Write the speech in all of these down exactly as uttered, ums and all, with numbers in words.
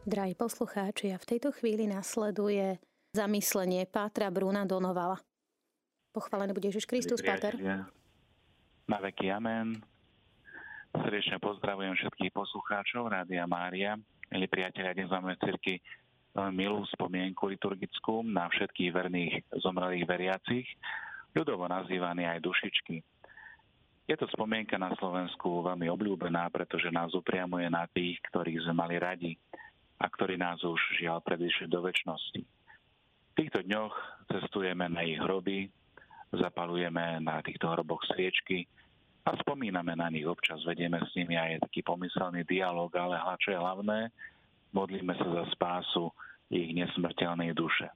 Drahí poslucháči, a v tejto chvíli nasleduje zamyslenie pátra Bruna Donovala. Pochválený bude Ježiš Kristus, páter. Na veky amen. Srdečne pozdravujem všetkých poslucháčov Rádia Mária. Milí priatelia, dnes máme v cirkvi milú spomienku liturgickú na všetkých verných zomrelých veriacich, ľudovo nazývaní aj dušičky. Je to spomienka na Slovensku veľmi obľúbená, pretože nás upriamuje na tých, ktorých sme mali radi a ktorí nás už žiaľ predišli do večnosti. V týchto dňoch cestujeme na ich hroby, zapalujeme na týchto hroboch sviečky a spomíname na nich, občas vedieme s nimi aj taký pomyselný dialog, ale čo je hlavné, modlíme sa za spásu ich nesmrteľnej duše.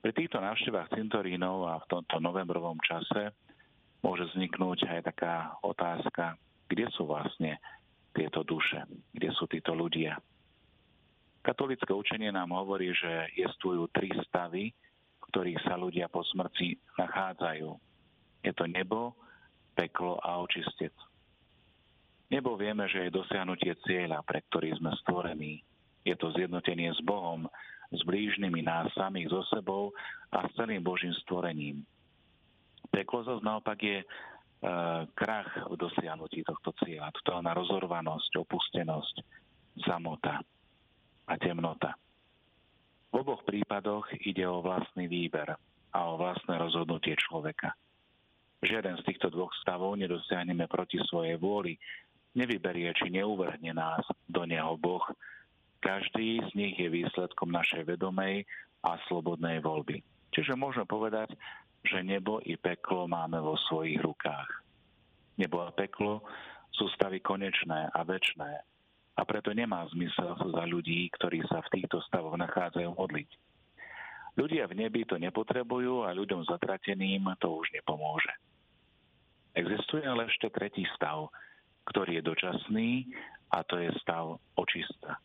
Pri týchto návštevách cintorínov a v tomto novembrovom čase môže vzniknúť aj taká otázka, kde sú vlastne tieto duše, kde sú títo ľudia. Katolícke učenie nám hovorí, že existujú tri stavy, v ktorých sa ľudia po smrti nachádzajú. Je to nebo, peklo a očistec. Nebo vieme, že je dosiahnutie cieľa, pre ktorý sme stvorení. Je to zjednotenie s Bohom, s blížnymi, nás samých, so sebou a s celým Božím stvorením. Peklo zase naopak je e, krach v dosiahnutí tohto cieľa, totálna rozorvanosť, opustenosť, samota a temnota. V oboch prípadoch ide o vlastný výber a o vlastné rozhodnutie človeka. Žiaden z týchto dvoch stavov nedosiahneme proti svojej vôli, nevyberie či neuvrhne nás do neho Boh. Každý z nich je výsledkom našej vedomej a slobodnej voľby. Čiže môžeme povedať, že nebo i peklo máme vo svojich rukách. Nebo a peklo sú stavy konečné a večné, a preto nemá zmysel za ľudí, ktorí sa v týchto stavoch nachádzajú, modliť. Ľudia v nebi to nepotrebujú a ľuďom zatrateným to už nepomôže. Existuje ale ešte tretí stav, ktorý je dočasný, a to je stav očista.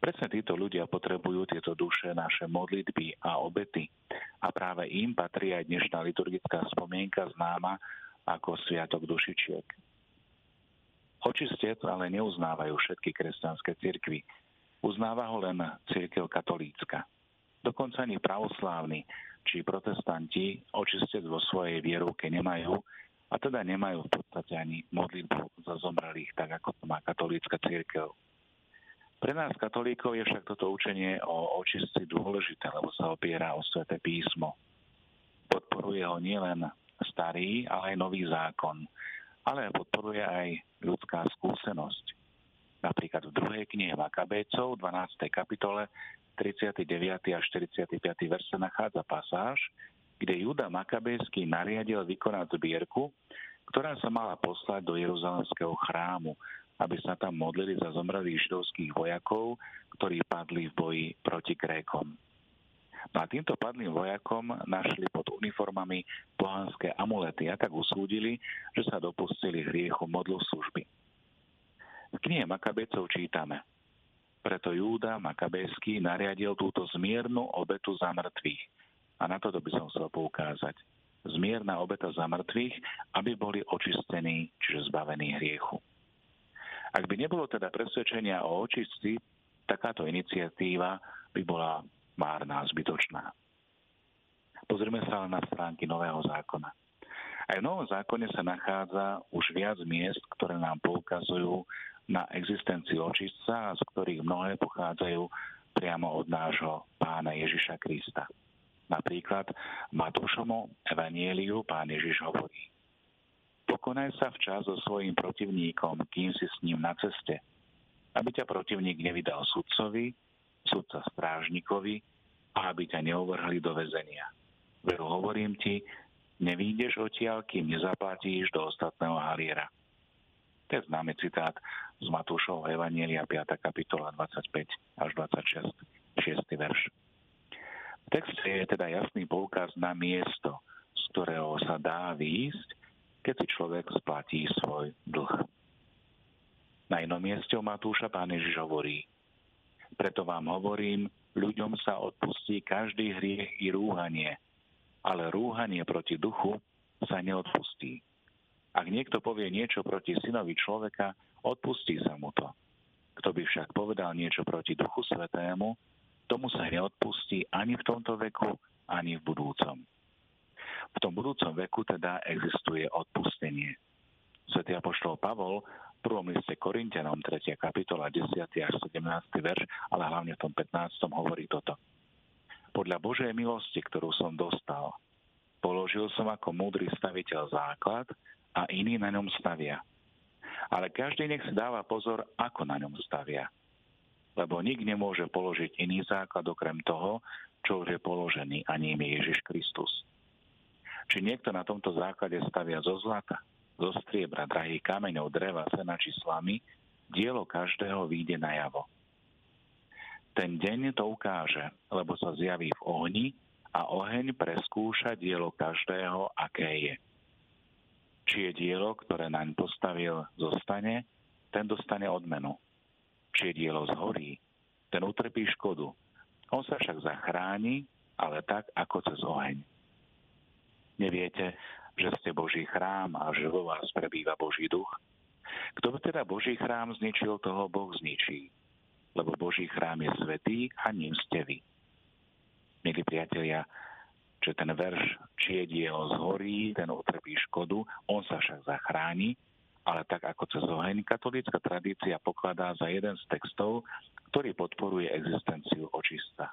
Presne títo ľudia potrebujú tieto duše, naše modlitby a obety. A práve im patrí aj dnešná liturgická spomienka známa ako Sviatok dušičiek. Očistec ale neuznávajú všetky kresťanské cirkvi. Uznáva ho len cirkev katolícka. Dokonca ani pravoslávni či protestanti očistec vo svojej vierovke nemajú, a teda nemajú v podstate ani modlitbu za zomrelých, tak ako to má katolícka cirkev. Pre nás katolíkov je však toto učenie o očistci dôležité, lebo sa opiera o Sväté písmo. Podporuje ho nielen starý, ale aj nový zákon, ale podporuje aj ľudská skúsenosť. Napríklad v druhej knihe Makabejcov, dvanástej kapitole, tridsiaty deviaty a štyridsiaty piaty verš sa nachádza pasáž, kde Juda Makabejský nariadil vykonať zbierku, ktorá sa mala poslať do Jeruzalemského chrámu, aby sa tam modlili za zomrelých židovských vojakov, ktorí padli v boji proti Grékom. A týmto padlým vojakom našli pod uniformami pohanské amulety a tak usúdili, že sa dopustili hriechu modloslužby. V knihe Makabejcov čítame: preto Júda Makabejský nariadil túto zmiernu obetu za mŕtvych. A na toto by som chcel poukázať. Zmierna obeta za mŕtvych, aby boli očistení, čiže zbavení hriechu. Ak by nebolo teda presvedčenia o očistci, takáto iniciatíva by bola márna a zbytočná. Pozrime sa na stránky Nového zákona. Aj v Novom zákone sa nachádza už viac miest, ktoré nám poukazujú na existenciu očistca, z ktorých mnohé pochádzajú priamo od nášho Pána Ježiša Krista. Napríklad v Matúšovom Evanjeliu Pán Ježiš hovorí: pokonaj sa včas so svojím protivníkom, kým si s ním na ceste, aby ťa protivník nevydal sudcovi, sudca strážnikovi, a aby ťa neuvrhli do väzenia. Veru hovorím ti, nevyjdeš odtiaľ, kým nezaplatíš do ostatného haliera. To je známy citát z Matúšovho Evanjelia, piata kapitola, dvadsaťpäť až dvadsaťšesť, šiesty verš. V texte je teda jasný poukaz na miesto, z ktorého sa dá výjsť, keď si človek splatí svoj dlh. Na inom mieste u Matúša Pán Ježiš hovorí: preto vám hovorím, ľuďom sa odpustí každý hriech i rúhanie, ale rúhanie proti duchu sa neodpustí. Ak niekto povie niečo proti synovi človeka, odpustí sa mu to. Kto by však povedal niečo proti Duchu Svätému, tomu sa neodpustí ani v tomto veku, ani v budúcom. V tom budúcom veku teda existuje odpustenie. Svätý apoštol Pavol v prvom liste Korintianom tretia kapitola desiaty až sedemnásty verš, ale hlavne v tom pätnástom hovorí toto. Podľa Božej milosti, ktorú som dostal, položil som ako múdry staviteľ základ a iní na ňom stavia. Ale každý nech si dáva pozor, ako na ňom stavia. Lebo nik nemôže položiť iný základ okrem toho, čo už je položený, a ním je Ježiš Kristus. Či niekto na tomto základe stavia zo zlata, zo striebra, drahých kameňov, dreva, sena či slamy, dielo každého vyjde najavo. Ten deň to ukáže, lebo sa zjaví v ohni a oheň preskúša dielo každého, aké je. Či je dielo, ktoré naň postavil, zostane, ten dostane odmenu. Či je dielo zhorí, ten utrpí škodu. On sa však zachráni, ale tak, ako cez oheň. Neviete, že ste Boží chrám a že vo vás prebýva Boží duch? Kto by teda Boží chrám zničil, toho Boh zničí. Lebo Boží chrám je svätý a ním ste vy. Milí priatelia, že ten verš, či je dielo zhorí, ten utrpí škodu, on sa však zachráni, ale tak ako cez oheň, katolícka tradícia pokladá za jeden z textov, ktorý podporuje existenciu očista.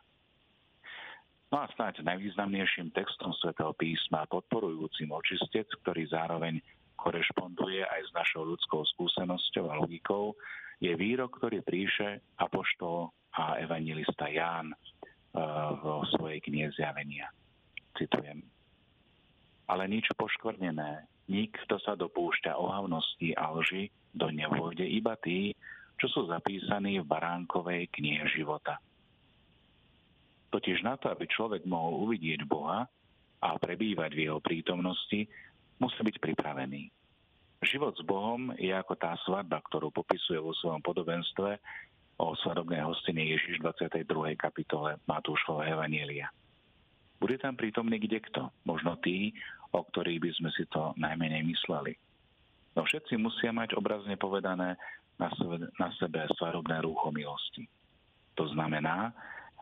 No a snáď najvýznamnejším textom svätého písma podporujúcim očistec, ktorý zároveň korešponduje aj s našou ľudskou skúsenosťou a logikou, je výrok, ktorý píše apoštol a evanjelista Ján vo svojej knihe Zjavenia. Citujem. Ale nič poškvrnené, nik, kto sa dopúšťa ohavnosti a lži, do nevôjde iba tí, čo sú zapísaní v Baránkovej knihe života. Totiž na to, aby človek mohol uvidieť Boha a prebývať v jeho prítomnosti, musí byť pripravený. Život s Bohom je ako tá svadba, ktorú popisuje vo svojom podobenstve o svadobnej hostine Ježiš dvadsiatej druhej kapitole Matúšovho Evanjelia. Bude tam prítomný kdekto, možno tí, o ktorých by sme si to najmenej mysleli. No všetci musia mať obrazne povedané na sebe, na sebe svadobné rúcho milosti. To znamená,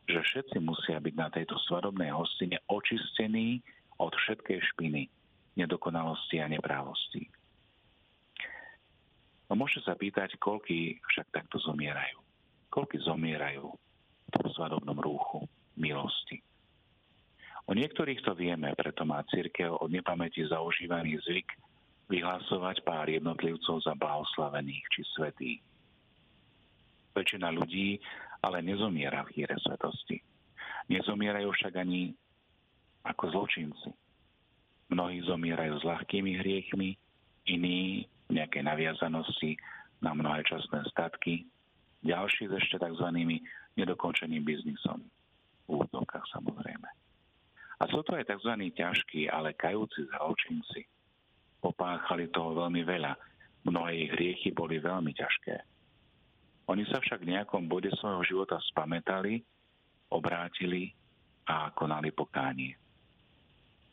že všetci musia byť na tejto svadobnej hostine očistení od všetkej špiny, nedokonalosti a neprávosti. No môžete sa pýtať, koľky však takto zomierajú. Koľky zomierajú v tom svadobnom rúchu milosti. O niektorých to vieme, preto má cirkev od nepamäti zaužívaný zvyk vyhlasovať pár jednotlivcov za blahoslavených či svätých. Väčšina ľudí ale nezomiera v hýre svetosti. Nezomierajú však ani ako zločinci. Mnohí zomierajú s ľahkými hriechmi, iní v nejakej naviazanosti na mnohé časné statky, ďalší s ešte tzv. Nedokončeným biznisom. V útokách samozrejme. A sú to aj tzv. Ťažkí, ale kajúci zločinci. Popáchali toho veľmi veľa. Mnohé ich hriechy boli veľmi ťažké. Oni sa však v nejakom bode svojho života spamätali, obrátili a konali pokánie.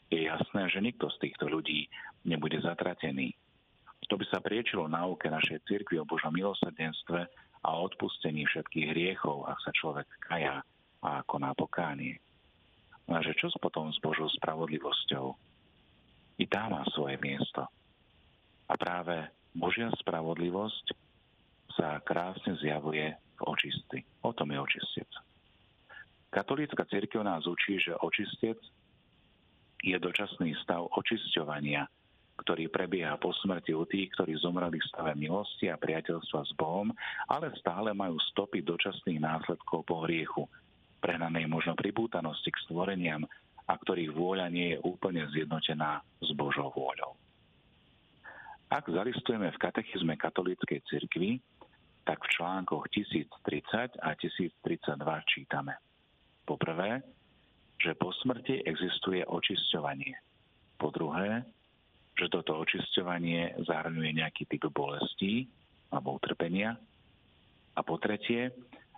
Je jasné, že nikto z týchto ľudí nebude zatratený. To by sa priečilo náuke našej cirkvi o Božom milosrdenstve a o odpustení všetkých hriechov, ak sa človek kajá a koná pokánie. No a že čo potom s Božou spravodlivosťou? I tá má svoje miesto. A práve Božia spravodlivosť sa krásne zjavuje v očistci. O tom je očistec. Katolícka cirkev nás učí, že očistec je dočasný stav očisťovania, ktorý prebieha po smrti u tých, ktorí zomrali v stave milosti a priateľstva s Bohom, ale stále majú stopy dočasných následkov po hriechu, prehnanej možno pribútanosti k stvoreniam, a ktorých vôľa nie je úplne zjednotená s Božou vôľou. Ak zalistujeme v katechizme katolíckej cirkvi, tak v článkoch tisíc tridsať a tisíc tridsaťdva čítame. Po prvé, že po smrti existuje očisťovanie. Po druhé, že toto očisťovanie zahrňuje nejaký typ bolestí alebo utrpenia. A po tretie,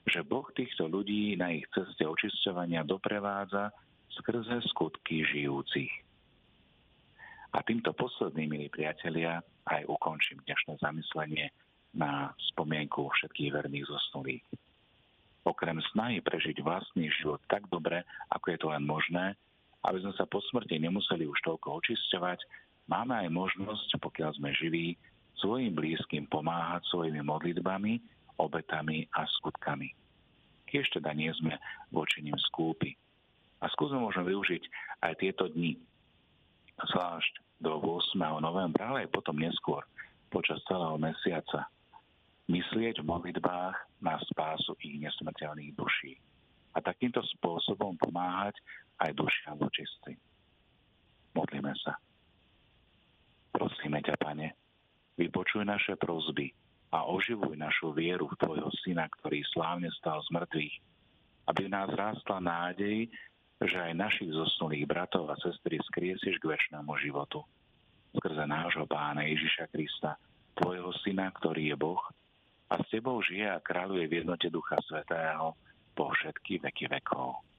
že Boh týchto ľudí na ich ceste očisťovania doprevádza skrze skutky žijúcich. A týmto posledným, milí priatelia, aj ukončím dnešné zamyslenie na spomienku všetkých verných zosnulých. Okrem snahy prežiť vlastný život tak dobre, ako je to len možné, aby sme sa po smrti nemuseli už toľko očisťovať, máme aj možnosť, pokiaľ sme živí, svojim blízkym pomáhať svojimi modlitbami, obetami a skutkami. Kiež teda nie sme voči nim skúpi. A skúsme môžeme využiť aj tieto dni. Zvlášť do ôsmeho novembra, ale aj potom neskôr, počas celého mesiaca. Myslieť v modlitbách na spásu ich nesmrteľných duší a takýmto spôsobom pomáhať aj dušiam očistým. Modlíme sa. Prosíme ťa, Pane, vypočuj naše prosby a oživuj našu vieru v Tvojho Syna, ktorý slávne stal z mŕtvych, aby v nás rástla nádej, že aj našich zosnulých bratov a sestry skriesiš k večnému životu. Skrze nášho Pána Ježiša Krista, Tvojho Syna, ktorý je Boh, a s Tebou žije a kráľuje v jednote Ducha Svätého po všetky veky vekov.